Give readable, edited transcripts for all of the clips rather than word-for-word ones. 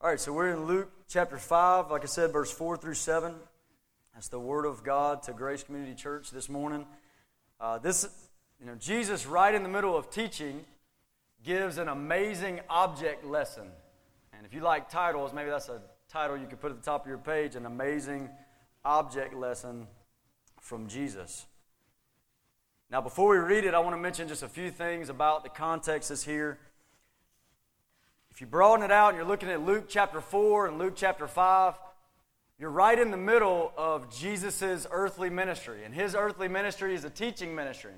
All right, so we're in Luke chapter 5, like I said, verse 4 through 7. That's the word of God to Grace Community Church this morning. Jesus, right in the middle of teaching, gives an amazing object lesson. And if you like titles, maybe that's a title you could put at the top of your page, an amazing object lesson from Jesus. Now, before we read it, I want to mention just a few things about the context that's here. If you broaden it out and you're looking at Luke chapter 4 and Luke chapter 5, you're right in the middle of Jesus' earthly ministry. And his earthly ministry is a teaching ministry.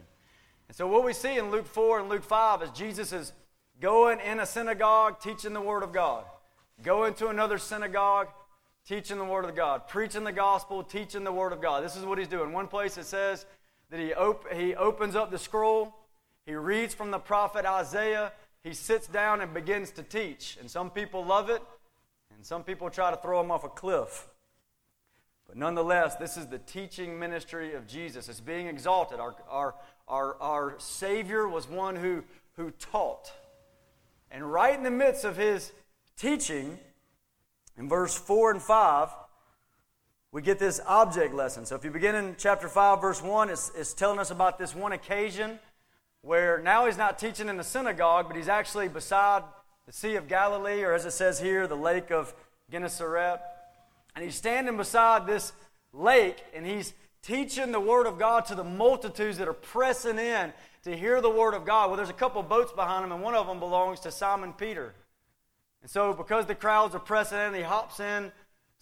And so what we see in Luke 4 and Luke 5 is Jesus is going in a synagogue, teaching the Word of God. Going to another synagogue, teaching the Word of God. Preaching the gospel, teaching the Word of God. This is what he's doing. One place it says that he opens up the scroll. He reads from the prophet Isaiah. He sits down and begins to teach. And some people love it, and some people try to throw him off a cliff. But nonetheless, this is the teaching ministry of Jesus. It's being exalted. Our Savior was one who taught. And right in the midst of his teaching, in verse 4 and 5, we get this object lesson. So if you begin in chapter 5, verse 1, it's telling us about this one occasion where now he's not teaching in the synagogue, but he's actually beside the Sea of Galilee, or as it says here, the Lake of Gennesaret. And he's standing beside this lake, and he's teaching the Word of God to the multitudes that are pressing in to hear the Word of God. Well, there's a couple boats behind him, and one of them belongs to Simon Peter. And so because the crowds are pressing in, he hops in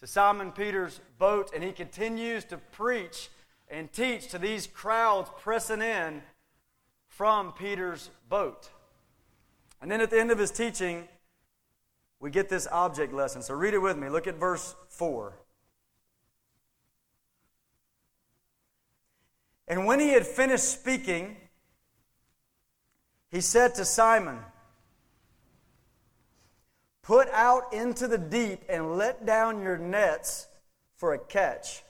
to Simon Peter's boat, and he continues to preach and teach to these crowds pressing in from Peter's boat. And then at the end of his teaching, we get this object lesson. So read it with me. Look at verse 4. And when he had finished speaking, he said to Simon, "Put out into the deep and let down your nets for a catch."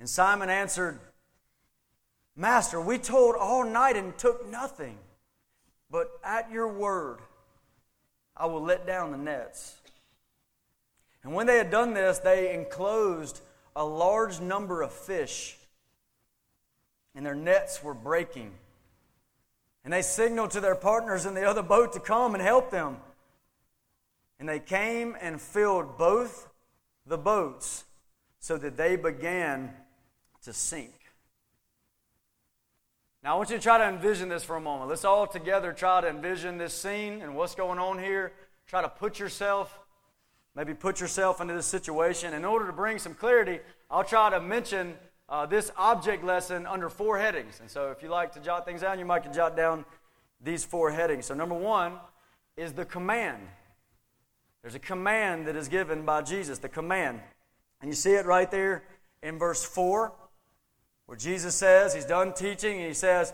And Simon answered, "Master, we toiled all night and took nothing, but at your word I will let down the nets." And when they had done this, they enclosed a large number of fish, and their nets were breaking. And they signaled to their partners in the other boat to come and help them. And they came and filled both the boats so that they began to sink. Now, I want you to try to envision this for a moment. Let's all together try to envision this scene and what's going on here. Try to put yourself into this situation. In order to bring some clarity, I'll try to mention this object lesson under four headings. And so if you like to jot things down, you might can jot down these four headings. So number one is the command. There's a command that is given by Jesus, the command. And you see it right there in verse 4. Where Jesus says, he's done teaching, and he says,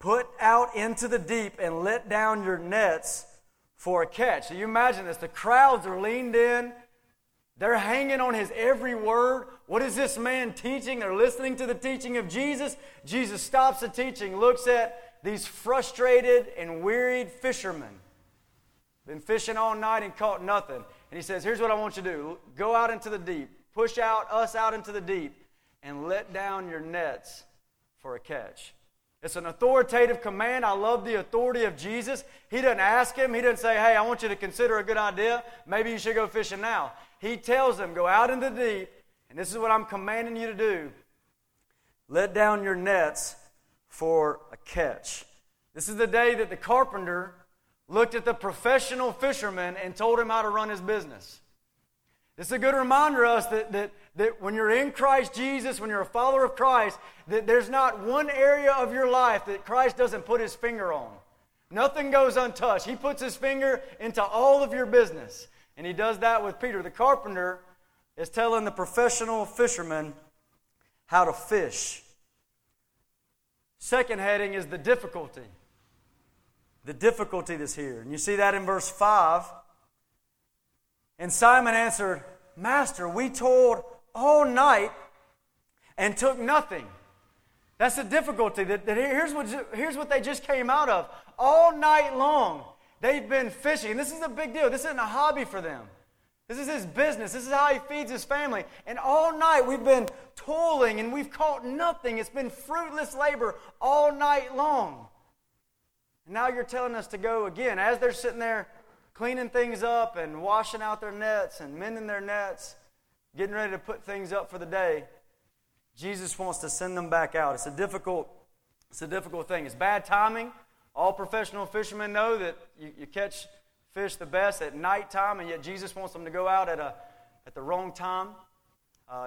"Put out into the deep and let down your nets for a catch." So you imagine this. The crowds are leaned in. They're hanging on his every word. What is this man teaching? They're listening to the teaching of Jesus. Jesus stops the teaching, looks at these frustrated and wearied fishermen. Been fishing all night and caught nothing. And he says, "Here's what I want you to do. Go out into the deep. Push us out into the deep. And let down your nets for a catch." It's an authoritative command. I love the authority of Jesus. He doesn't ask him. He doesn't say, "Hey, I want you to consider a good idea. Maybe you should go fishing now." He tells them, "Go out into the deep, and this is what I'm commanding you to do. Let down your nets for a catch." This is the day that the carpenter looked at the professional fisherman and told him how to run his business. It's a good reminder to us that when you're in Christ Jesus, when you're a follower of Christ, that there's not one area of your life that Christ doesn't put his finger on. Nothing goes untouched. He puts his finger into all of your business. And he does that with Peter. The carpenter is telling the professional fisherman how to fish. Second heading is the difficulty. The difficulty that's here. And you see that in verse 5. And Simon answered, "Master, we toiled all night and took nothing." That's the difficulty. Here's what they just came out of. All night long, They've been fishing. This is a big deal. This isn't a hobby for them. This is his business. This is how he feeds his family. And all night we've been toiling and we've caught nothing. It's been fruitless labor all night long. And now you're telling us to go again. As they're sitting there cleaning things up and washing out their nets and mending their nets, getting ready to put things up for the day, Jesus wants to send them back out. It's a difficult thing. It's bad timing. All professional fishermen know that you catch fish the best at nighttime, and yet Jesus wants them to go out at the wrong time.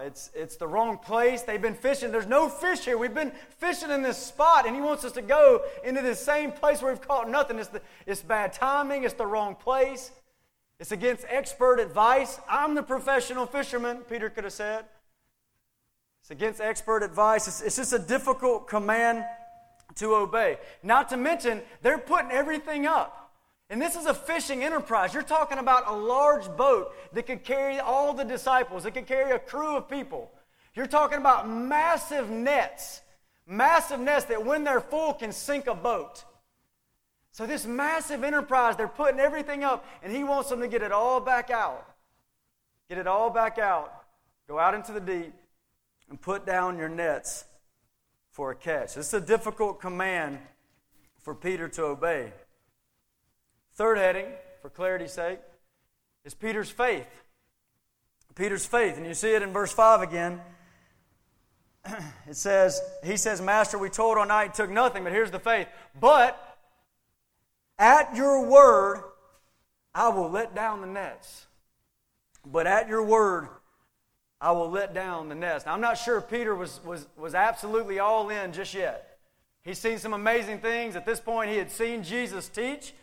It's the wrong place. They've been fishing. There's no fish here. We've been fishing in this spot, and he wants us to go into this same place where we've caught nothing. It's bad timing. It's the wrong place. It's against expert advice. I'm the professional fisherman, Peter could have said. It's against expert advice. It's just a difficult command to obey. Not to mention, they're putting everything up. And this is a fishing enterprise. You're talking about a large boat that could carry all the disciples. It could carry a crew of people. You're talking about massive nets that when they're full can sink a boat. So this massive enterprise, they're putting everything up, and he wants them to get it all back out. Get it all back out. Go out into the deep and put down your nets for a catch. This is a difficult command for Peter to obey. Third heading, for clarity's sake, is Peter's faith. Peter's faith, and you see it in verse 5 again. It says, he says, Master, we toiled all night and took nothing, but here's the faith. But at your word, I will let down the nets. But at your word, I will let down the nets. Now, I'm not sure Peter was absolutely all in just yet. He's seen some amazing things. At this point, he had seen Jesus teach.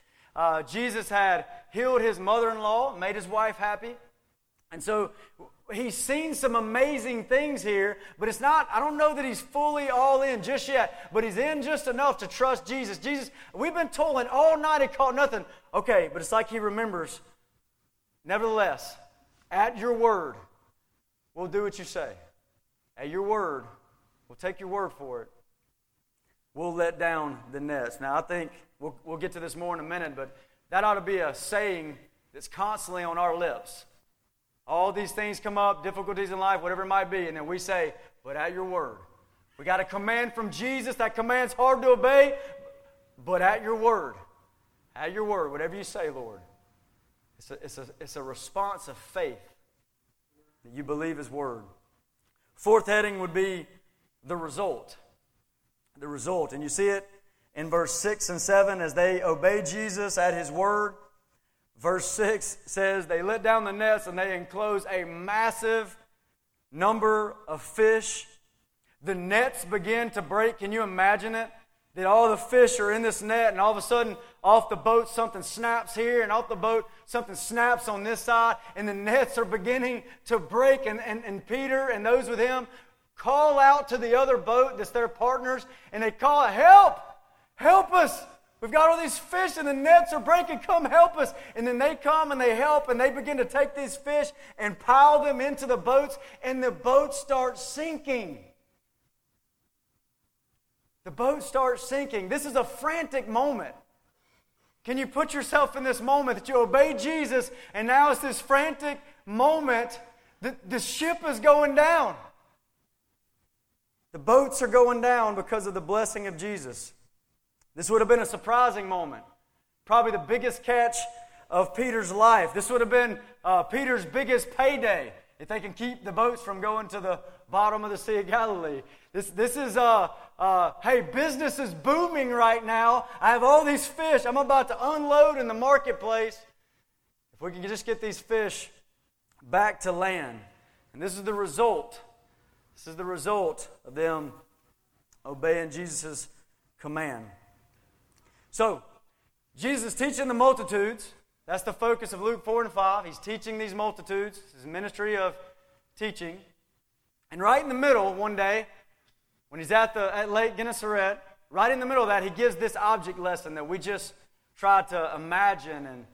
Jesus had healed his mother-in-law, made his wife happy. And so he's seen some amazing things here, but it's not, I don't know that he's fully all in just yet, but he's in just enough to trust Jesus. Jesus, we've been toiling all night and caught nothing. Okay, but it's like he remembers, nevertheless, at your word, we'll do what you say. At your word, we'll take your word for it. We'll let down the nets. Now, I think we'll get to this more in a minute, but that ought to be a saying that's constantly on our lips. All these things come up, difficulties in life, whatever it might be, and then we say, but at your word. We got a command from Jesus. That command's hard to obey, but at your word. At your word, whatever you say, Lord. It's a response of faith that you believe his word. Fourth heading would be the result. The result, and you see it in verse 6 and 7 as they obey Jesus at his word. Verse 6 says they let down the nets and they enclosed a massive number of fish. The nets begin to break. Can you imagine it? That all the fish are in this net, and all of a sudden off the boat something snaps here, and off the boat something snaps on this side, and the nets are beginning to break, and Peter and those with him call out to the other boat that's their partners, and they call out, help! Help us! We've got all these fish and the nets are breaking. Come help us! And then they come and they help, and they begin to take these fish and pile them into the boats, and the boat starts sinking. The boat starts sinking. This is a frantic moment. Can you put yourself in this moment that you obey Jesus, and now it's this frantic moment that the ship is going down? The boats are going down because of the blessing of Jesus. This would have been a surprising moment. Probably the biggest catch of Peter's life. This would have been Peter's biggest payday if they can keep the boats from going to the bottom of the Sea of Galilee. This is, hey, business is booming right now. I have all these fish. I'm about to unload in the marketplace. If we can just get these fish back to land. And this is the result. This is the result of them obeying Jesus' command. So, Jesus teaching the multitudes. That's the focus of Luke 4 and 5. He's teaching these multitudes. His ministry of teaching. And right in the middle, one day, when he's at Lake Gennesaret, right in the middle of that, he gives this object lesson that we just tried to imagine, and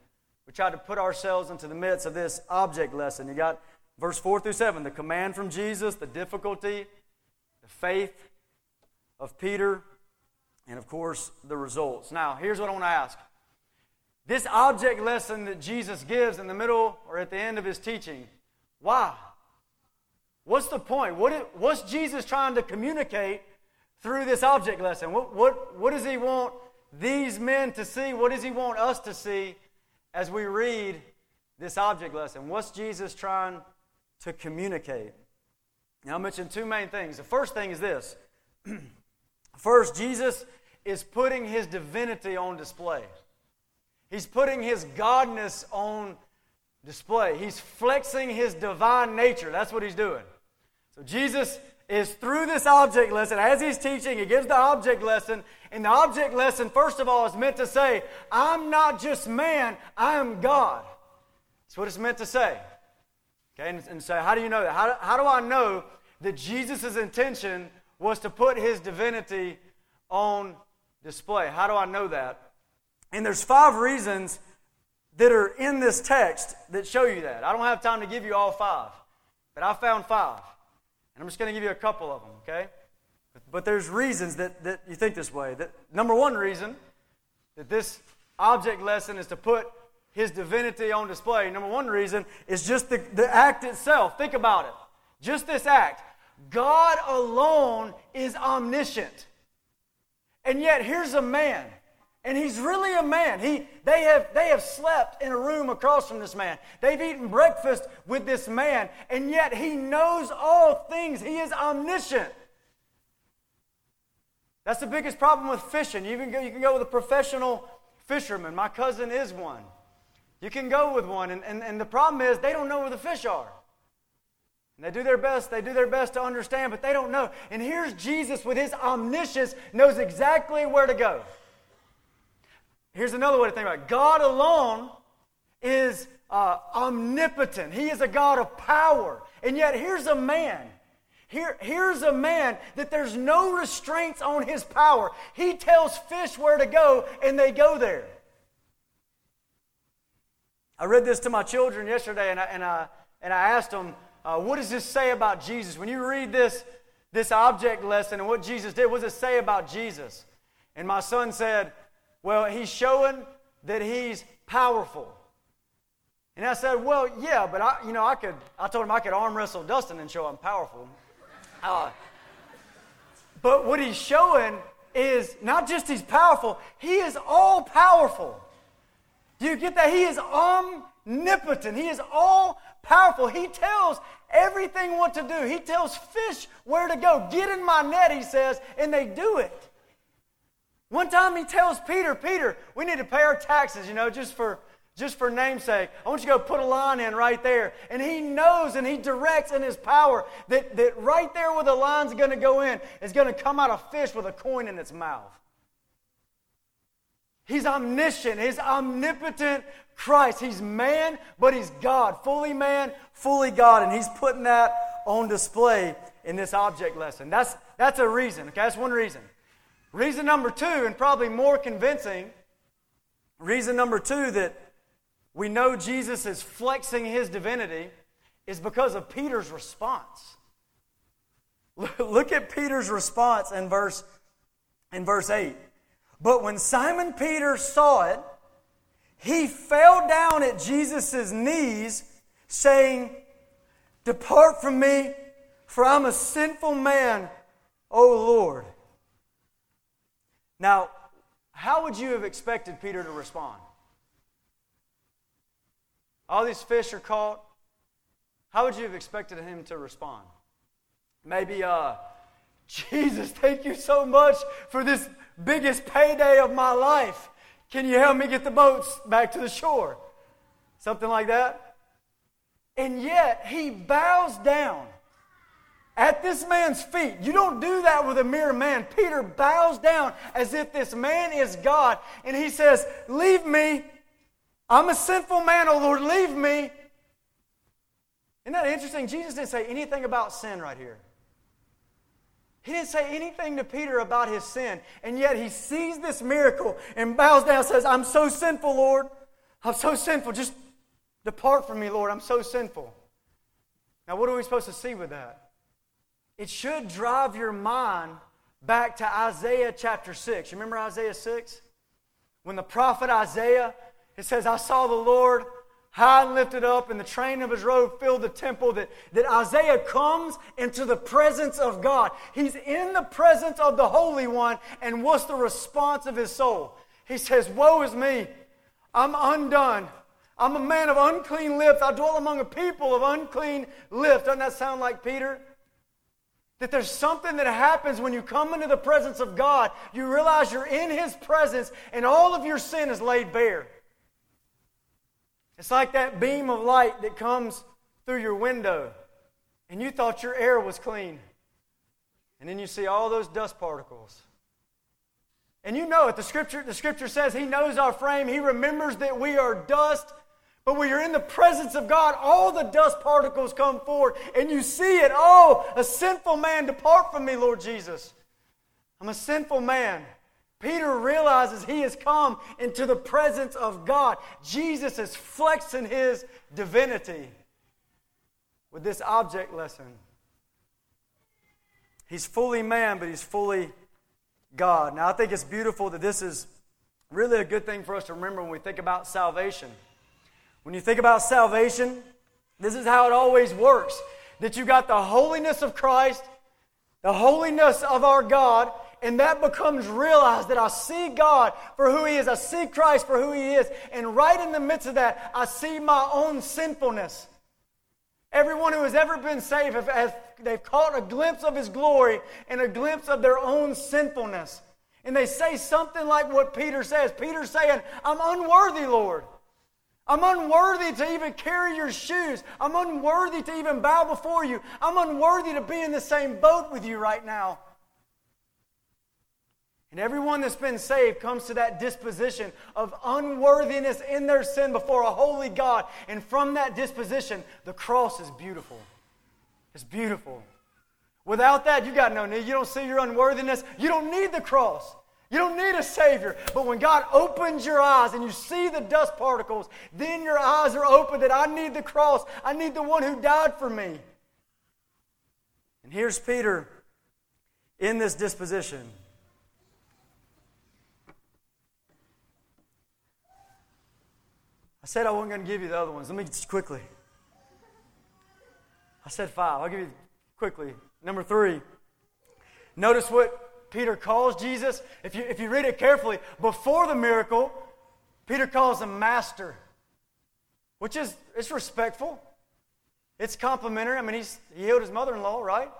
we tried to put ourselves into the midst of this object lesson. You got Verse 4 through 7, the command from Jesus, the difficulty, the faith of Peter, and of course, the results. Now, here's what I want to ask. This object lesson that Jesus gives in the middle or at the end of his teaching, why? What's the point? What's Jesus trying to communicate through this object lesson? What does he want these men to see? What does he want us to see as we read this object lesson? What's Jesus trying to communicate? Now, I'll mention two main things. The first thing is this. First, Jesus is putting his divinity on display. He's putting his godness on display. He's flexing his divine nature. That's what he's doing. So Jesus is through this object lesson, as he's teaching, he gives the object lesson. And the object lesson, first of all, is meant to say, I'm not just man, I am God. That's what it's meant to say. Okay, and so how do you know that? How do I know that Jesus' intention was to put his divinity on display? How do I know that? And there's 5 reasons that are in this text that show you that. I don't have time to give you all 5, but I found 5. And I'm just going to give you a couple of them, okay? But there's reasons that you think this way. That number one reason that this object lesson is to put his divinity on display, number one reason is just the act itself. Think about it. Just this act. God alone is omniscient. And yet here's a man. And he's really a man. They have slept in a room across from this man. They've eaten breakfast with this man. And yet he knows all things. He is omniscient. That's the biggest problem with fishing. You can go with a professional fisherman. My cousin is one. You can go with one. And the problem is they don't know where the fish are. And they do their best to understand, but they don't know. And here's Jesus with his omniscience, knows exactly where to go. Here's another way to think about it. God alone is omnipotent. He is a God of power. And yet here's a man. Here's a man that there's no restraints on his power. He tells fish where to go, and they go there. I read this to my children yesterday, and I asked them, what does this say about Jesus? When you read this object lesson and what Jesus did, what does it say about Jesus? And my son said, well, he's showing that he's powerful. And I said, well, yeah, but I told him I could arm wrestle Dustin and show I'm powerful. But what he's showing is not just he's powerful, he is all powerful. Do you get that? He is omnipotent. He is all-powerful. He tells everything what to do. He tells fish where to go. Get in my net, he says, and they do it. One time he tells Peter, we need to pay our taxes, just for namesake. I want you to go put a line in right there. And he knows and he directs in his power that right there where the line's going to go in is going to come out a fish with a coin in its mouth. He's omniscient. He's omnipotent Christ. He's man, but he's God. Fully man, fully God. And he's putting that on display in this object lesson. That's a reason. Okay, that's one reason. Reason number 2, and probably more convincing, reason number 2 that we know Jesus is flexing his divinity is because of Peter's response. Look at Peter's response in verse 8. But when Simon Peter saw it, he fell down at Jesus' knees, saying, Depart from me, for I'm a sinful man, O Lord. Now, how would you have expected Peter to respond? All these fish are caught. How would you have expected him to respond? Maybe, Jesus, thank you so much for this biggest payday of my life. Can you help me get the boats back to the shore? Something like that. And yet, he bows down at this man's feet. You don't do that with a mere man. Peter bows down as if this man is God. And he says, Leave me. I'm a sinful man, O Lord, leave me. Isn't that interesting? Jesus didn't say anything about sin right here. He didn't say anything to Peter about his sin. And yet he sees this miracle and bows down and says, I'm so sinful, Lord. I'm so sinful. Just depart from me, Lord. I'm so sinful. Now, what are we supposed to see with that? It should drive your mind back to Isaiah chapter 6. You remember Isaiah 6? When the prophet Isaiah It says, I saw the Lord high and lifted up, and the train of his robe filled the temple. That Isaiah comes into the presence of God. He's in the presence of the Holy One, and what's the response of his soul? He says, woe is me, I'm undone. I'm a man of unclean lips. I dwell among a people of unclean lips. Doesn't that sound like Peter? That there's something that happens when you come into the presence of God. You realize you're in his presence and all of your sin is laid bare. It's like that beam of light that comes through your window and you thought your air was clean. And then you see all those dust particles. And you know it. The Scripture says he knows our frame. He remembers that we are dust. But when you're in the presence of God, all the dust particles come forward and you see it. Oh, a sinful man, depart from me, Lord Jesus. I'm a sinful man. Peter realizes he has come into the presence of God. Jesus is flexing his divinity with this object lesson. He's fully man, but he's fully God. Now, I think it's beautiful that this is really a good thing for us to remember when we think about salvation. When you think about salvation, this is how it always works. That you got the holiness of Christ, the holiness of our God, and that becomes realized that I see God for who He is. I see Christ for who He is. And right in the midst of that, I see my own sinfulness. Everyone who has ever been saved, they've caught a glimpse of His glory and a glimpse of their own sinfulness. And they say something like what Peter says. Peter's saying, I'm unworthy, Lord. I'm unworthy to even carry your shoes. I'm unworthy to even bow before you. I'm unworthy to be in the same boat with you right now. And everyone that's been saved comes to that disposition of unworthiness in their sin before a holy God. And from that disposition, the cross is beautiful. It's beautiful. Without that, you got no need. You don't see your unworthiness. You don't need the cross. You don't need a Savior. But when God opens your eyes and you see the dust particles, then your eyes are open that I need the cross. I need the one who died for me. And here's Peter in this disposition. I said I wasn't going to give you the other ones. Let me just quickly. I said 5. I'll give you quickly. Number 3. Notice what Peter calls Jesus. If you read it carefully, before the miracle, Peter calls him Master, which is, it's respectful. It's complimentary. I mean, he healed his mother-in-law, right?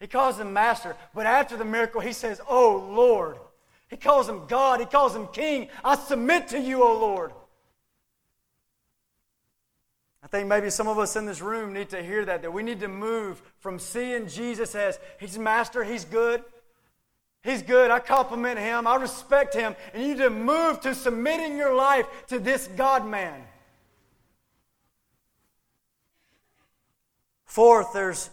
He calls him Master. But after the miracle, he says, oh, Lord. He calls him God. He calls him King. I submit to you, oh, Lord. I think maybe some of us in this room need to hear that we need to move from seeing Jesus as he's Master, he's good. He's good. I compliment him. I respect him. And you need to move to submitting your life to this God-man. 4th, there's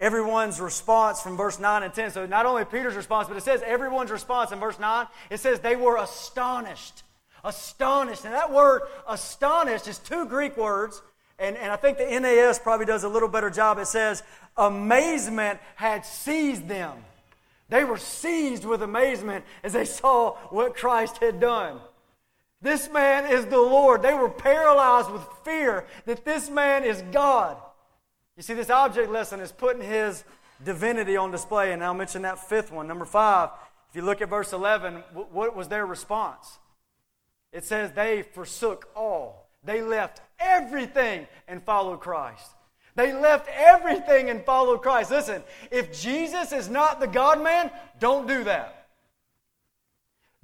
everyone's response from verse 9 and 10. So not only Peter's response, but it says everyone's response in verse 9. It says they were astonished. Astonished. And that word astonished is 2 Greek words. And I think the NAS probably does a little better job. It says amazement had seized them. They were seized with amazement as they saw what Christ had done. This man is the Lord. They were paralyzed with fear that this man is God. You see, this object lesson is putting his divinity on display. And I'll mention that 5th one. Number 5, if you look at verse 11, what was their response? It says they forsook all. They left everything and followed Christ. They left everything and followed Christ. Listen, if Jesus is not the God-man, don't do that.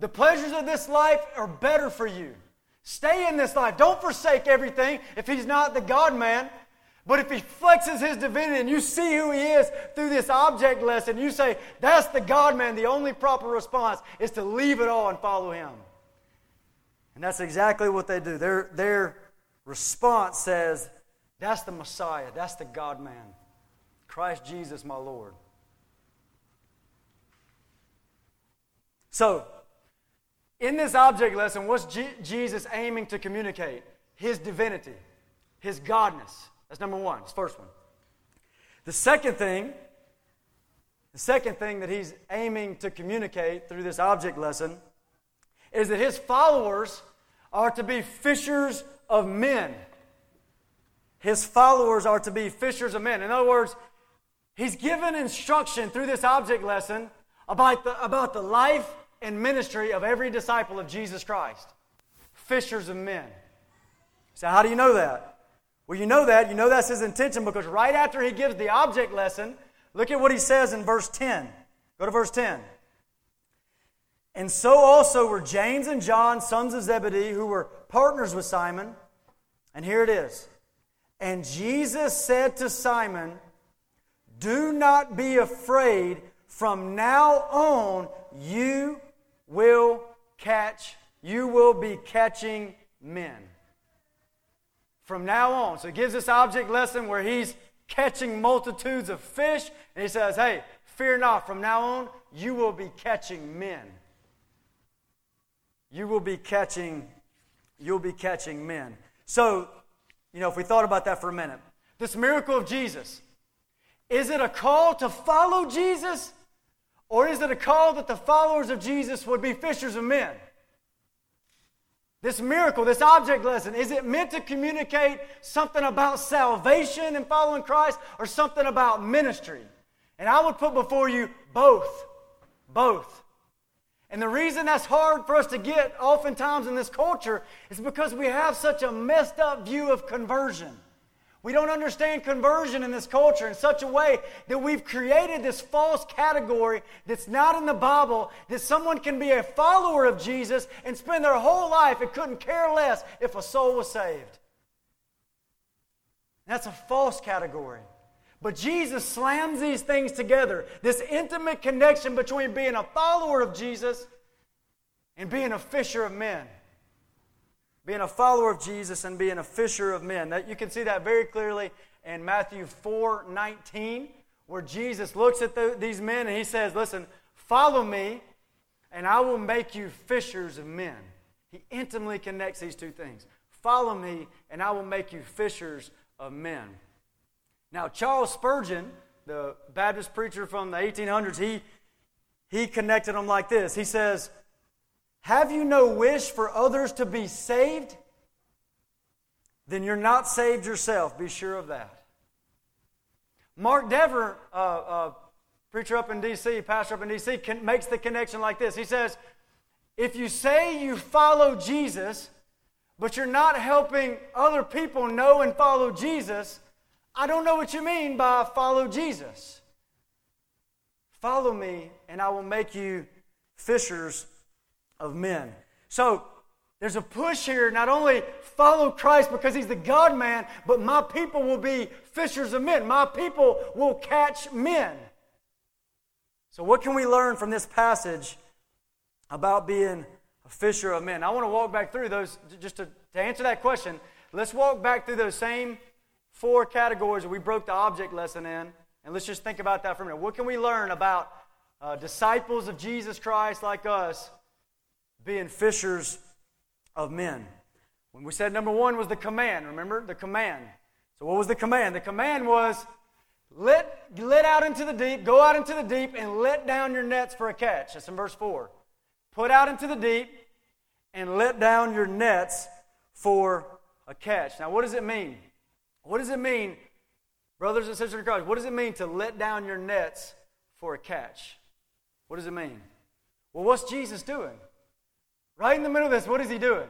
The pleasures of this life are better for you. Stay in this life. Don't forsake everything if he's not the God-man. But if he flexes his divinity and you see who he is through this object lesson, you say, that's the God-man. The only proper response is to leave it all and follow him. And that's exactly what they do. Their response says, that's the Messiah. That's the God-man. Christ Jesus, my Lord. So, in this object lesson, what's Jesus aiming to communicate? His divinity. His godness. That's number 1. It's the first one. The second thing that he's aiming to communicate through this object lesson is that his followers are to be fishers of men. His followers are to be fishers of men. In other words, he's given instruction through this object lesson about the life and ministry of every disciple of Jesus Christ. Fishers of men. So how do you know that? Well, you know that's his intention, because right after he gives the object lesson, look at what he says in verse 10. Go to verse 10. And so also were James and John, sons of Zebedee, who were partners with Simon. And here it is. And Jesus said to Simon, do not be afraid. From now on, you will be catching men. From now on. So he gives this object lesson where he's catching multitudes of fish. And he says, hey, fear not. From now on, you will be catching men. You'll be catching men. So, if we thought about that for a minute, this miracle of Jesus, is it a call to follow Jesus? Or is it a call that the followers of Jesus would be fishers of men? This miracle, this object lesson, is it meant to communicate something about salvation and following Christ, or something about ministry? And I would put before you both. Both. And the reason that's hard for us to get oftentimes in this culture is because we have such a messed up view of conversion. We don't understand conversion in this culture in such a way that we've created this false category that's not in the Bible, that someone can be a follower of Jesus and spend their whole life and couldn't care less if a soul was saved. That's a false category. But Jesus slams these things together, this intimate connection between being a follower of Jesus and being a fisher of men. Being a follower of Jesus and being a fisher of men. That you can see that very clearly in Matthew 4:19, where Jesus looks at these men and he says, listen, follow me and I will make you fishers of men. He intimately connects these two things. Follow me and I will make you fishers of men. Now, Charles Spurgeon, the Baptist preacher from the 1800s, he connected them like this. He says, have you no wish for others to be saved? Then you're not saved yourself. Be sure of that. Mark Dever, preacher up in D.C., pastor up in D.C., makes the connection like this. He says, if you say you follow Jesus, but you're not helping other people know and follow Jesus, I don't know what you mean by follow Jesus. Follow me, and I will make you fishers of men. So there's a push here, not only follow Christ because he's the God-man, but my people will be fishers of men. My people will catch men. So what can we learn from this passage about being a fisher of men? I want to walk back through those, just to answer that question. Let's walk back through those same four categories we broke the object lesson in, and let's just think about that for a minute. What can we learn about disciples of Jesus Christ like us being fishers of men? When we said number one was the command, remember? The command. So what was the command? The command was, let out into the deep, go out into the deep, and let down your nets for a catch. That's in verse 4. Put out into the deep and let down your nets for a catch. Now what does it mean? What does it mean, brothers and sisters in Christ, what does it mean to let down your nets for a catch? What does it mean? Well, what's Jesus doing? Right in the middle of this, what is he doing?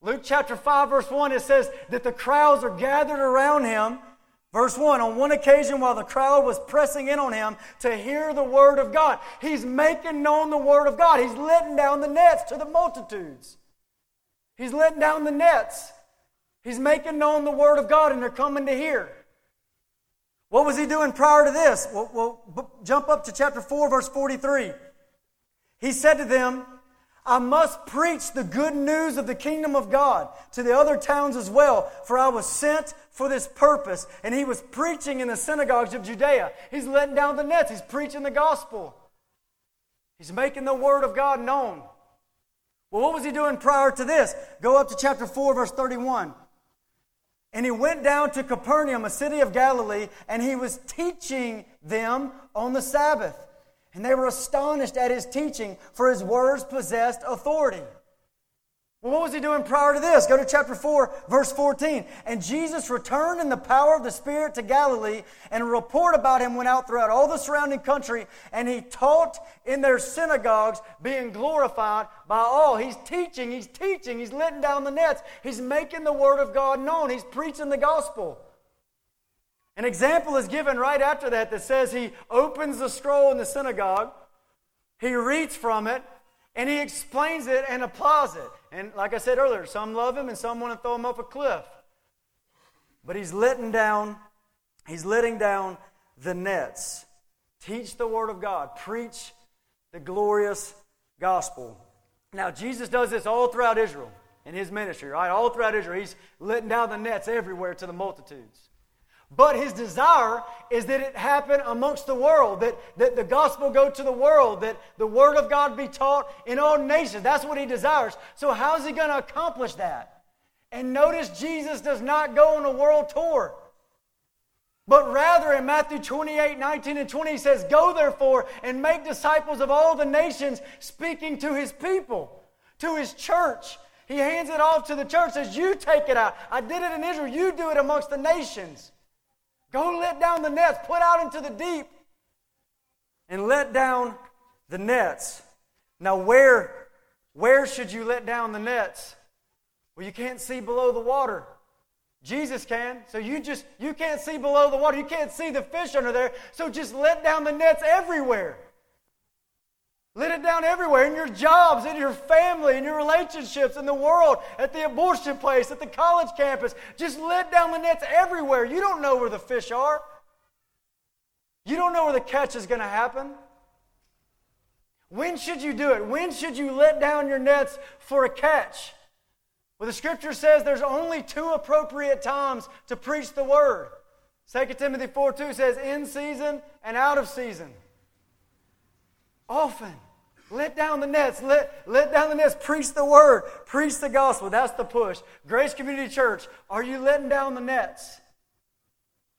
Luke chapter 5, verse 1, it says that the crowds are gathered around him. Verse 1, on one occasion while the crowd was pressing in on him to hear the word of God. He's making known the word of God. He's letting down the nets to the multitudes. He's letting down the nets. He's making known the word of God, and they're coming to hear. What was he doing prior to this? Well, jump up to chapter 4, verse 43. He said to them, I must preach the good news of the kingdom of God to the other towns as well, for I was sent for this purpose. And he was preaching in the synagogues of Judea. He's letting down the nets. He's preaching the gospel. He's making the word of God known. Well, what was he doing prior to this? Go up to chapter 4, verse 31. And he went down to Capernaum, a city of Galilee, and he was teaching them on the Sabbath. And they were astonished at his teaching, for his words possessed authority. Well, what was he doing prior to this? Go to chapter 4, verse 14. And Jesus returned in the power of the Spirit to Galilee, and a report about him went out throughout all the surrounding country, and he taught in their synagogues, being glorified by all. He's teaching, he's letting down the nets. He's making the Word of God known. He's preaching the gospel. An example is given right after that that says he opens the scroll in the synagogue, he reads from it, and he explains it and applies it. And like I said earlier, some love him and some want to throw him off a cliff. But he's letting down the nets. Teach the Word of God. Preach the glorious gospel. Now, Jesus does this all throughout Israel in his ministry, right? All throughout Israel. He's letting down the nets everywhere to the multitudes. But his desire is that it happen amongst the world, that the gospel go to the world, that the Word of God be taught in all nations. That's what he desires. So how is he going to accomplish that? And notice Jesus does not go on a world tour. But rather in Matthew 28, 19 and 20, he says, "Go therefore and make disciples of all the nations," speaking to his people, to his church. He hands it off to the church, says, "You take it out. I did it in Israel. You do it amongst the nations. Go let down the nets. Put out into the deep and let down the nets." Now, where should you let down the nets? Well, you can't see below the water. Jesus can. So you can't see below the water. You can't see the fish under there. So just let down the nets everywhere. Let it down everywhere, in your jobs, in your family, in your relationships, in the world, at the abortion place, at the college campus. Just let down the nets everywhere. You don't know where the fish are. You don't know where the catch is going to happen. When should you do it? When should you let down your nets for a catch? Well, the Scripture says there's only two appropriate times to preach the Word. 2 Timothy 4:2 says, "In season and out of season." Often. Let down the nets. Let down the nets. Preach the Word. Preach the gospel. That's the push. Grace Community Church, are you letting down the nets?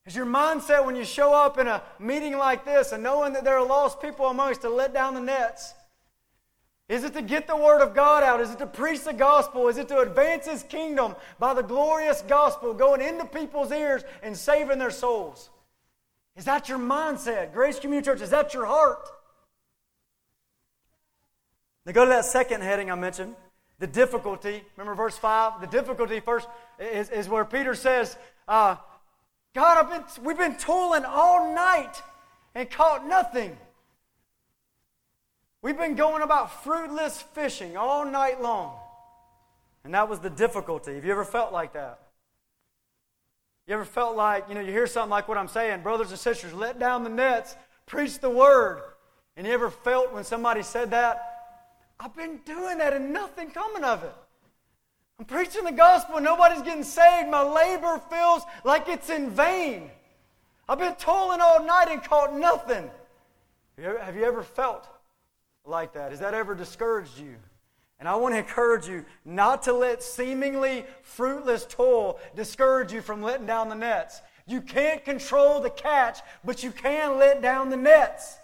Is your mindset when you show up in a meeting like this and knowing that there are lost people amongst to let down the nets? Is it to get the Word of God out? Is it to preach the gospel? Is it to advance His kingdom by the glorious gospel going into people's ears and saving their souls? Is that your mindset? Grace Community Church, is that your heart? Now go to that second heading I mentioned, the difficulty. Remember verse 5? The difficulty first is where Peter says, God, we've been toiling all night and caught nothing. We've been going about fruitless fishing all night long. And that was the difficulty. Have you ever felt like that? You ever felt like, you hear something like what I'm saying, brothers and sisters, let down the nets, preach the Word. And you ever felt when somebody said that? I've been doing that and nothing coming of it. I'm preaching the gospel and nobody's getting saved. My labor feels like it's in vain. I've been toiling all night and caught nothing. Have you ever felt like that? Has that ever discouraged you? And I want to encourage you not to let seemingly fruitless toil discourage you from letting down the nets. You can't control the catch, but you can let down the nets.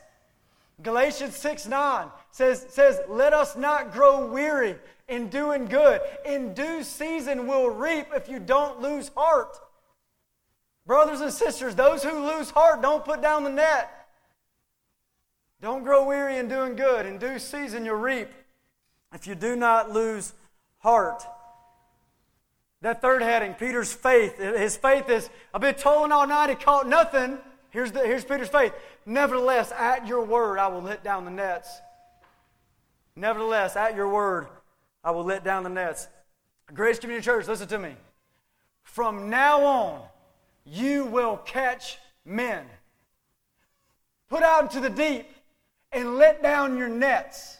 Galatians 6:9 says, "Let us not grow weary in doing good. In due season we'll reap if you don't lose heart." Brothers and sisters, those who lose heart don't put down the net. Don't grow weary in doing good. In due season you'll reap if you do not lose heart. That third heading, Peter's faith. His faith is, I've been toiling all night and caught nothing. Here's Peter's faith. Nevertheless, at your word, I will let down the nets. Nevertheless, at your word, I will let down the nets. Grace Community Church, listen to me. From now on, you will catch men. Put out into the deep and let down your nets.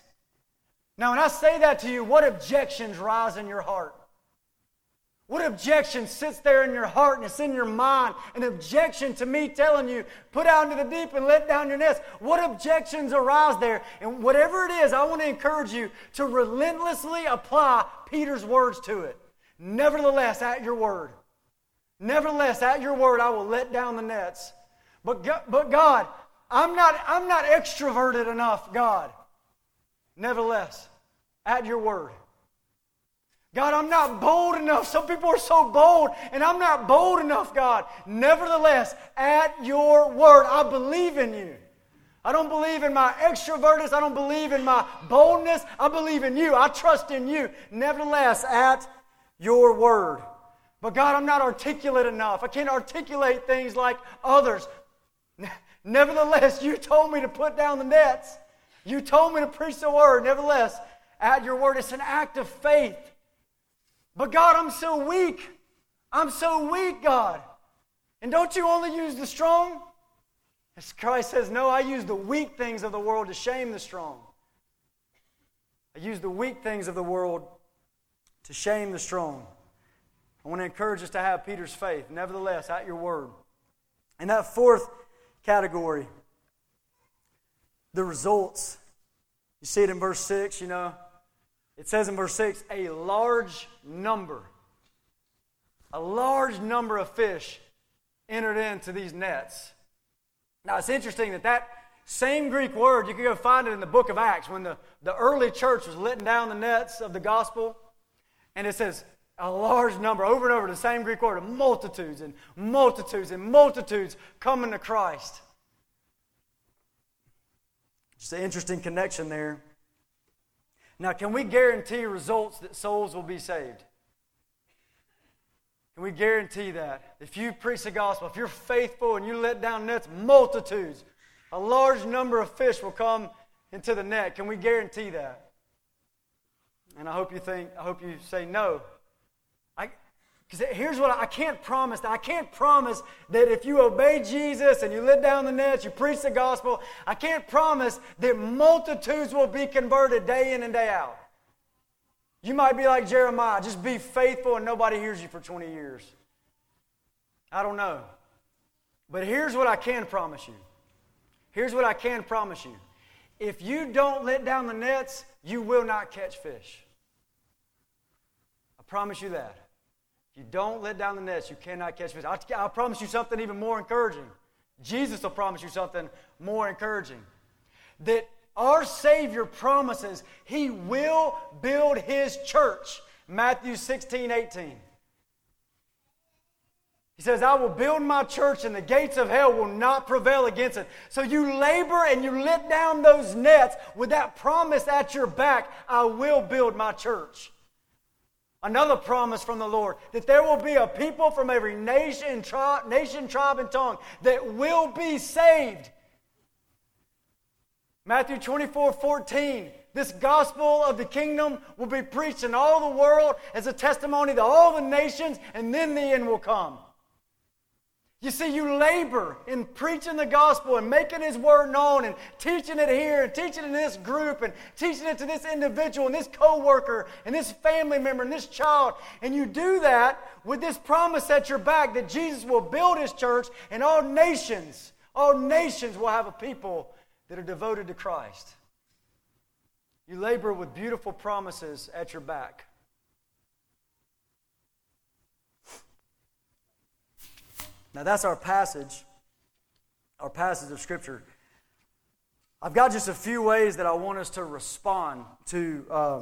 Now, when I say that to you, what objections rise in your heart? What objection sits there in your heart and it's in your mind? An objection to me telling you, put out into the deep and let down your nets. What objections arise there? And whatever it is, I want to encourage you to relentlessly apply Peter's words to it. Nevertheless, at your word. Nevertheless, at your word, I will let down the nets. But God, I'm not extroverted enough, God. Nevertheless, at your word. God, I'm not bold enough. Some people are so bold, and I'm not bold enough, God. Nevertheless, at your word, I believe in you. I don't believe in my extrovertness. I don't believe in my boldness. I believe in you. I trust in you. Nevertheless, at your word. But God, I'm not articulate enough. I can't articulate things like others. Nevertheless, you told me to put down the nets. You told me to preach the word. Nevertheless, at your word, it's an act of faith. But God, I'm so weak. I'm so weak, God. And don't you only use the strong? As Christ says, no, I use the weak things of the world to shame the strong. I use the weak things of the world to shame the strong. I want to encourage us to have Peter's faith. Nevertheless, at your word. And that fourth category, the results. You see it in verse 6, you know. It says in verse 6, a large number of fish entered into these nets. Now, it's interesting that same Greek word, you can go find it in the book of Acts when the early church was letting down the nets of the gospel. And it says a large number, over and over, the same Greek word, of multitudes and multitudes and multitudes coming to Christ. Just an interesting connection there. Now, can we guarantee results that souls will be saved? Can we guarantee that? If you preach the gospel, if you're faithful and you let down nets, multitudes, a large number of fish will come into the net. Can we guarantee that? And I hope you say no. Because here's what I can't promise. I can't promise that if you obey Jesus and you let down the nets, you preach the gospel, I can't promise that multitudes will be converted day in and day out. You might be like Jeremiah, just be faithful and nobody hears you for 20 years. I don't know. But here's what I can promise you. Here's what I can promise you. If you don't let down the nets, you will not catch fish. I promise you that. You don't let down the nets, you cannot catch fish. I'll promise you something even more encouraging. Jesus will promise you something more encouraging. That our Savior promises He will build His church. Matthew 16, 18. He says, I will build my church and the gates of hell will not prevail against it. So you labor and you let down those nets with that promise at your back, I will build my church. Another promise from the Lord, that there will be a people from every nation, tribe, and tongue that will be saved. Matthew 24, 14, this gospel of the kingdom will be preached in all the world as a testimony to all the nations, and then the end will come. You see, you labor in preaching the gospel and making His word known and teaching it here and teaching it in this group and teaching it to this individual and this co-worker and this family member and this child. And you do that with this promise at your back that Jesus will build His church and all nations will have a people that are devoted to Christ. You labor with beautiful promises at your back. Now that's our passage of Scripture. I've got just a few ways that I want us to respond to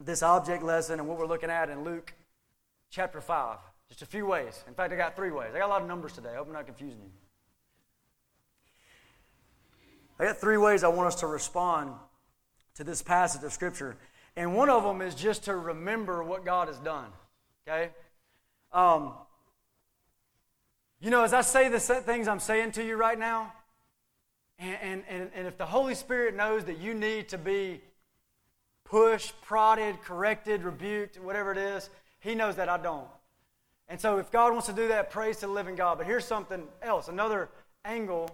this object lesson and what we're looking at in Luke chapter 5. Just a few ways. In fact, I got 3 ways. I got a lot of numbers today. I hope I'm not confusing you. I got 3 ways I want us to respond to this passage of Scripture. And one of them is just to remember what God has done. Okay? You know, as I say the things I'm saying to you right now, and if the Holy Spirit knows that you need to be pushed, prodded, corrected, rebuked, whatever it is, He knows that I don't. And so if God wants to do that, praise to the living God. But here's something else, another angle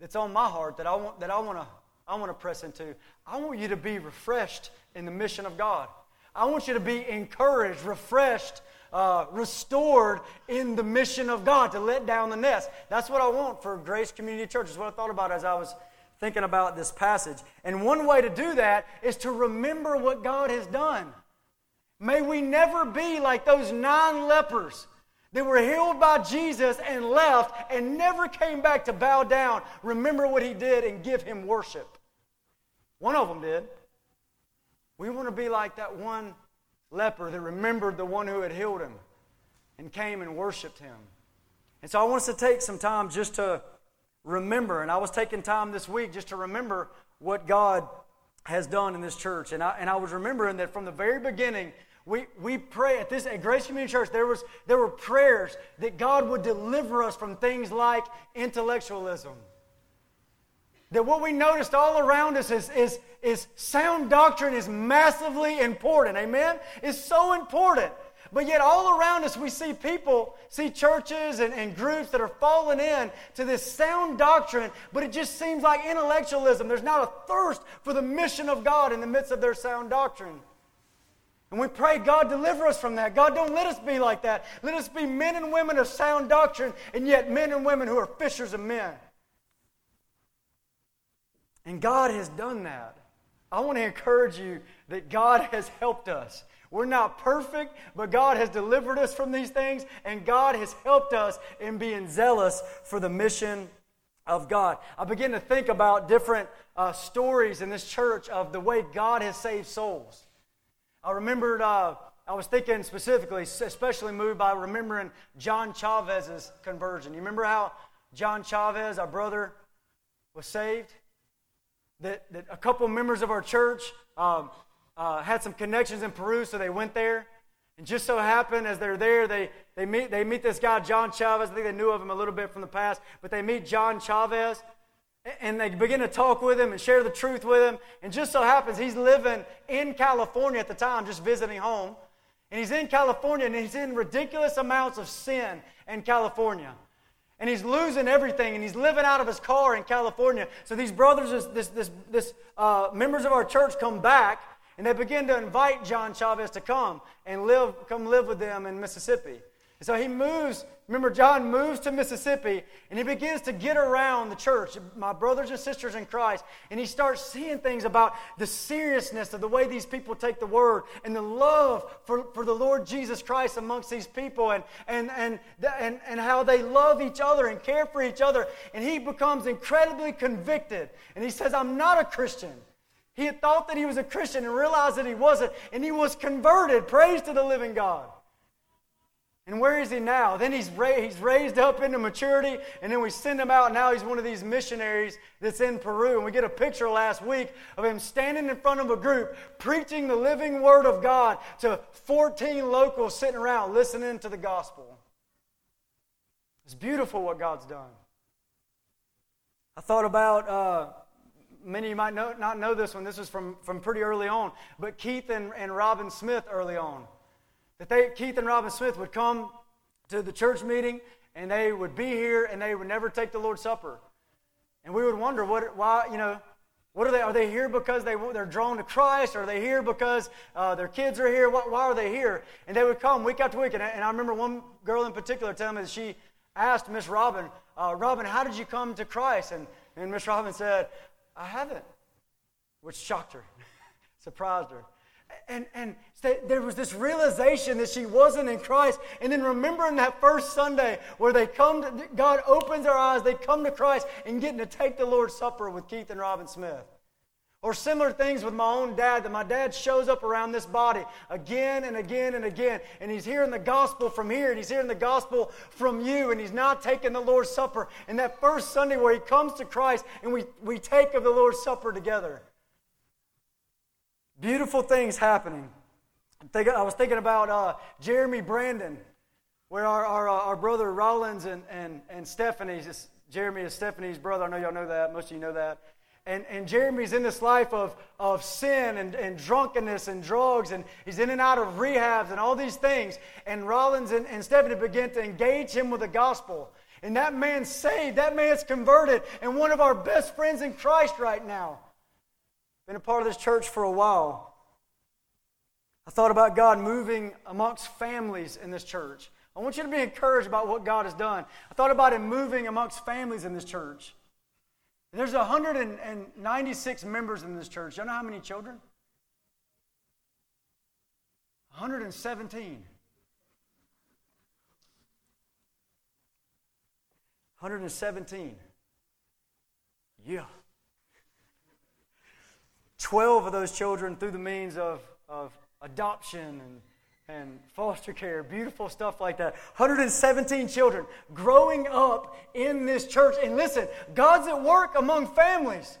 that's on my heart that I want to press into. I want you to be refreshed in the mission of God. I want you to be encouraged, refreshed, restored in the mission of God to let down the nets. That's what I want for Grace Community Church. It's what I thought about as I was thinking about this passage. And one way to do that is to remember what God has done. May we never be like those 9 lepers that were healed by Jesus and left and never came back to bow down, remember what He did, and give Him worship. One of them did. We want to be like that one leper that remembered the one who had healed him and came and worshiped him. And so I want us to take some time just to remember. And I was taking time this week just to remember what God has done in this church. And I was remembering that from the very beginning, we pray at Grace Community Church, there were prayers that God would deliver us from things like intellectualism. That what we noticed all around us is sound doctrine is massively important. Amen? It's so important. But yet all around us we see people, see churches and groups that are falling in to this sound doctrine, but it just seems like intellectualism. There's not a thirst for the mission of God in the midst of their sound doctrine. And we pray, God, deliver us from that. God, don't let us be like that. Let us be men and women of sound doctrine, and yet men and women who are fishers of men. And God has done that. I want to encourage you that God has helped us. We're not perfect, but God has delivered us from these things, and God has helped us in being zealous for the mission of God. I begin to think about different stories in this church of the way God has saved souls. I remembered, I was thinking specifically, especially moved by remembering John Chavez's conversion. You remember how John Chavez, our brother, was saved? That a couple members of our church had some connections in Peru, so they went there. And just so happened, as they're there, they meet this guy, John Chavez. I think they knew of him a little bit from the past, but they meet John Chavez, and they begin to talk with him and share the truth with him. And just so happens, he's living in California at the time, just visiting home. And he's in California, and he's in ridiculous amounts of sin in California. And he's losing everything, and he's living out of his car in California. So these brothers, members of our church come back, and they begin to invite John Chavez to come live with them in Mississippi. And so he moves, remember John moves to Mississippi, and he begins to get around the church, my brothers and sisters in Christ, and he starts seeing things about the seriousness of the way these people take the word and the love for the Lord Jesus Christ amongst these people and how they love each other and care for each other. And he becomes incredibly convicted, and he says, I'm not a Christian. He had thought that he was a Christian and realized that he wasn't, and he was converted. Praise to the living God. And where is he now? Then he's raised up into maturity, and then we send him out, and now he's one of these missionaries that's in Peru. And we get a picture last week of him standing in front of a group, preaching the living Word of God to 14 locals sitting around listening to the gospel. It's beautiful what God's done. I thought about... many of you might not know this one. This is from pretty early on. But Keith and Robin Smith early on. Keith and Robin Smith would come to the church meeting, and they would be here, and they would never take the Lord's Supper. And we would wonder, what are they? Are they here because they're drawn to Christ? Or are they here because their kids are here? Why are they here? And they would come week after week. And I remember one girl in particular telling me that she asked Miss Robin, Robin, how did you come to Christ? And Miss Robin said, I haven't, which shocked her, surprised her. And there was this realization that she wasn't in Christ. And then remembering that first Sunday where God opens their eyes, they come to Christ and getting to take the Lord's Supper with Keith and Robin Smith. Or similar things with my own dad, that my dad shows up around this body again and again and again. And he's hearing the gospel from here, and he's hearing the gospel from you, and he's not taking the Lord's Supper. And that first Sunday where he comes to Christ, and we take of the Lord's Supper together. Beautiful things happening. I was thinking about Jeremy Brandon, where our brother Rollins and Stephanie, Jeremy is Stephanie's brother. I know y'all know that. Most of you know that. And Jeremy's in this life of sin and drunkenness and drugs, and he's in and out of rehabs and all these things. And Rollins and Stephanie begin to engage him with the gospel. And that man's saved, that man's converted, and one of our best friends in Christ right now. Been a part of this church for a while. I thought about God moving amongst families in this church. I want you to be encouraged about what God has done. I thought about Him moving amongst families in this church. There's 196 members in this church. Y'all know how many children? 117. 117. Yeah. 12 of those children through the means of adoption and foster care, beautiful stuff like that. 117 children growing up in this church. And listen, God's at work among families.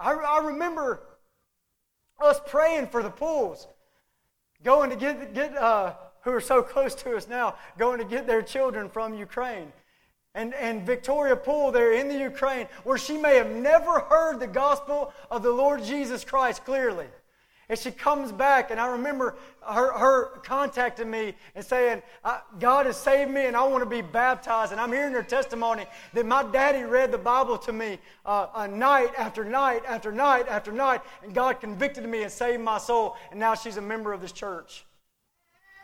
I remember us praying for the Pools, going to get who are so close to us now, going to get their children from Ukraine. And Victoria Poole there in the Ukraine, where she may have never heard the gospel of the Lord Jesus Christ clearly. And she comes back, and I remember her contacting me and saying, God has saved me, and I want to be baptized. And I'm hearing her testimony that my daddy read the Bible to me night after night after night after night, and God convicted me and saved my soul, and now she's a member of this church.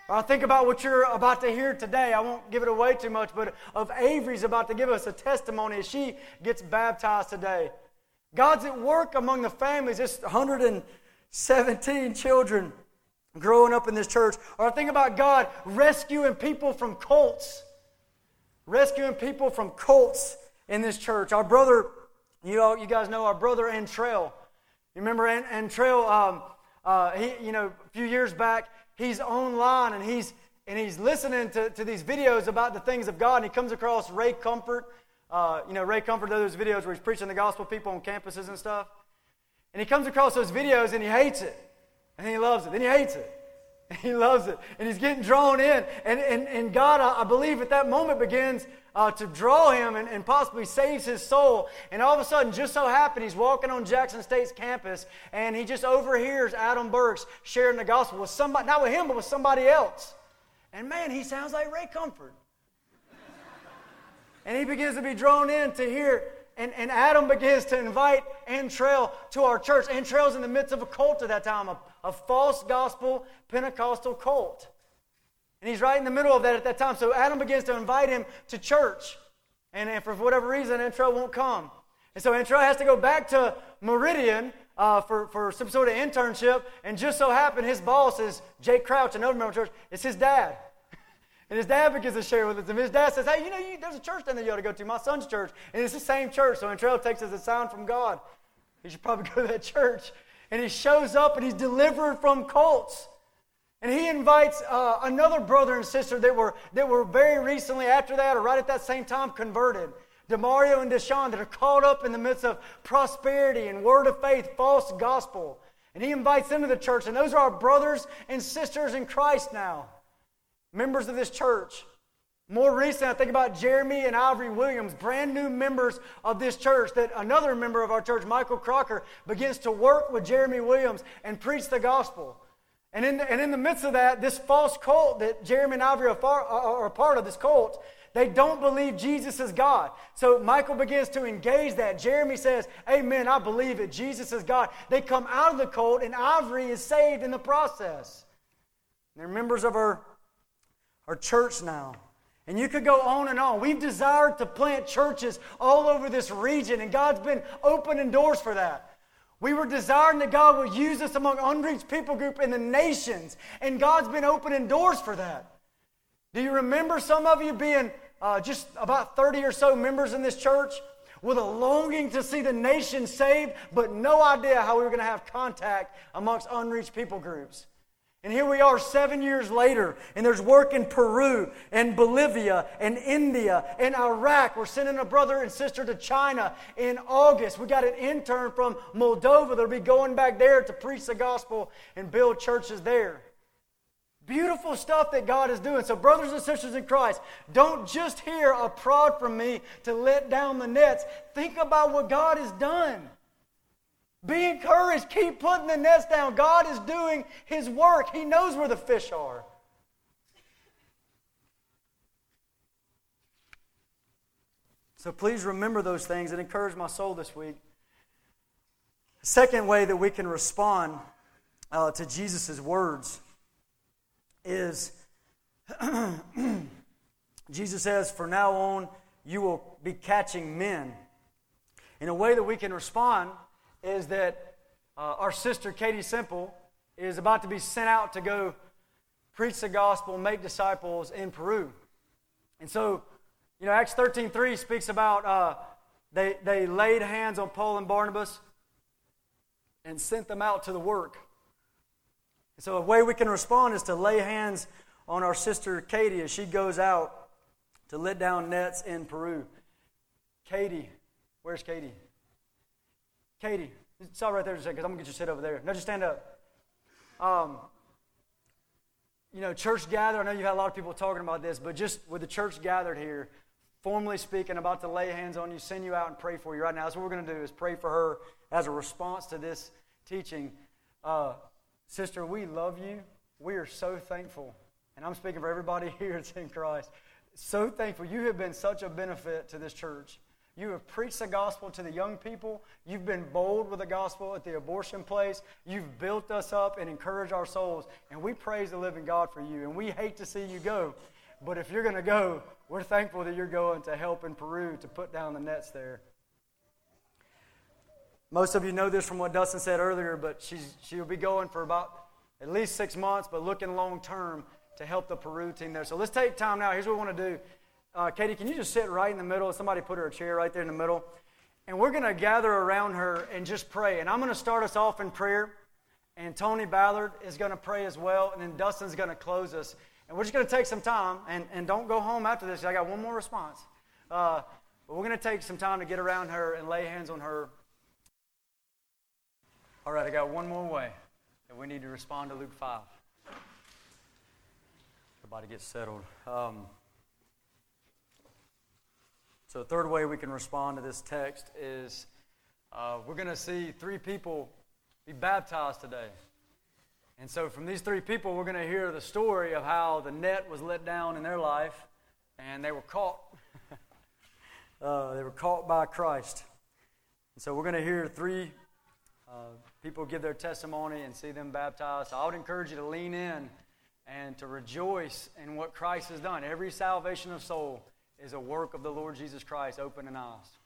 I think about what you're about to hear today. I won't give it away too much, but of Avery's about to give us a testimony as she gets baptized today. God's at work among the families. It's 117 children growing up in this church. Or I think about God rescuing people from cults. Rescuing people from cults in this church. Our brother, you guys know our brother Antrell. You remember Antrell, a few years back, he's online and he's listening to these videos about the things of God, and he comes across Ray Comfort. Ray Comfort does those videos where he's preaching the gospel to people on campuses and stuff. And he comes across those videos and he hates it. And he loves it. Then he hates it. And he loves it. And he's getting drawn in. And God, I believe at that moment, begins to draw him and possibly saves his soul. And all of a sudden, just so happened, he's walking on Jackson State's campus, and he just overhears Adam Burks sharing the gospel with somebody, not with him, but with somebody else. And man, he sounds like Ray Comfort. And he begins to be drawn in to hear, and Adam begins to invite Antrell to our church. Antrell's in the midst of a cult at that time, a false gospel Pentecostal cult. And he's right in the middle of that at that time. So Adam begins to invite him to church. And for whatever reason, Antrell won't come. And so Antrell has to go back to Meridian for some sort of internship. And just so happened, his boss is Jake Crouch, another member of church. It's his dad. And his dad begins to share with him. His dad says, hey, there's a church down there you ought to go to, my son's church. And it's the same church. So Antrell takes it as a sign from God. He should probably go to that church. And he shows up, and he's delivered from cults. And he invites another brother and sister that were very recently after that, or right at that same time, converted. DeMario and Deshaun, that are caught up in the midst of prosperity and word of faith, false gospel. And he invites them to the church. And those are our brothers and sisters in Christ now, members of this church. More recent, I think about Jeremy and Ivory Williams, brand new members of this church, that another member of our church, Michael Crocker, begins to work with Jeremy Williams and preach the gospel. And in the midst of that, this false cult that Jeremy and Ivory are a part of, this cult, they don't believe Jesus is God. So Michael begins to engage that. Jeremy says, amen, I believe it. Jesus is God. They come out of the cult, and Ivory is saved in the process. They're members of our church now. And you could go on and on. We've desired to plant churches all over this region, and God's been opening doors for that. We were desiring that God would use us among unreached people group in the nations. And God's been opening doors for that. Do you remember some of you being just about 30 or so members in this church with a longing to see the nation saved, but no idea how we were going to have contact amongst unreached people groups? And here we are 7 years later, and there's work in Peru and Bolivia and India and Iraq. We're sending a brother and sister to China in August. We got an intern from Moldova that'll be going back there to preach the gospel and build churches there. Beautiful stuff that God is doing. So brothers and sisters in Christ, don't just hear a prod from me to let down the nets. Think about what God has done. Be encouraged. Keep putting the nets down. God is doing His work. He knows where the fish are. So please remember those things and encourage my soul this week. The second way that we can respond to Jesus' words is Jesus says, "From now on, you will be catching men." In a way that we can respond is that our sister Katie Simple is about to be sent out to go preach the gospel, make disciples in Peru. And so, Acts 13:3 speaks about they laid hands on Paul and Barnabas and sent them out to the work. And so a way we can respond is to lay hands on our sister Katie as she goes out to let down nets in Peru. Katie, where's Katie? Katie, stop right there just a second because I'm going to get you sit over there. No, just stand up. You know, church gathered, I know you've had a lot of people talking about this, but just with the church gathered here, formally speaking, about to lay hands on you, send you out and pray for you right now. That's what we're going to do is pray for her as a response to this teaching. Sister, we love you. We are so thankful. And I'm speaking for everybody here that's in Christ. So thankful. You have been such a benefit to this church. You have preached the gospel to the young people. You've been bold with the gospel at the abortion place. You've built us up and encouraged our souls. And we praise the living God for you. And we hate to see you go. But if you're going to go, we're thankful that you're going to help in Peru to put down the nets there. Most of you know this from what Dustin said earlier, but she'll be going for about at least 6 months, but looking long term to help the Peru team there. So let's take time now. Here's what we want to do. Katie, can you just sit right in the middle? Somebody put her a chair right there in the middle. And we're going to gather around her and just pray. And I'm going to start us off in prayer. And Tony Ballard is going to pray as well. And then Dustin's going to close us. And we're just going to take some time. And don't go home after this. I got one more response. But we're going to take some time to get around her and lay hands on her. All right, I got one more way. And we need to respond to Luke 5. Everybody gets settled. So the third way we can respond to this text is we're going to see 3 people be baptized today. And so from these 3 people, we're going to hear the story of how the net was let down in their life, and they were caught. They were caught by Christ. And so we're going to hear 3 people give their testimony and see them baptized. So I would encourage you to lean in and to rejoice in what Christ has done. Every salvation of soul is a work of the Lord Jesus Christ, open and honest.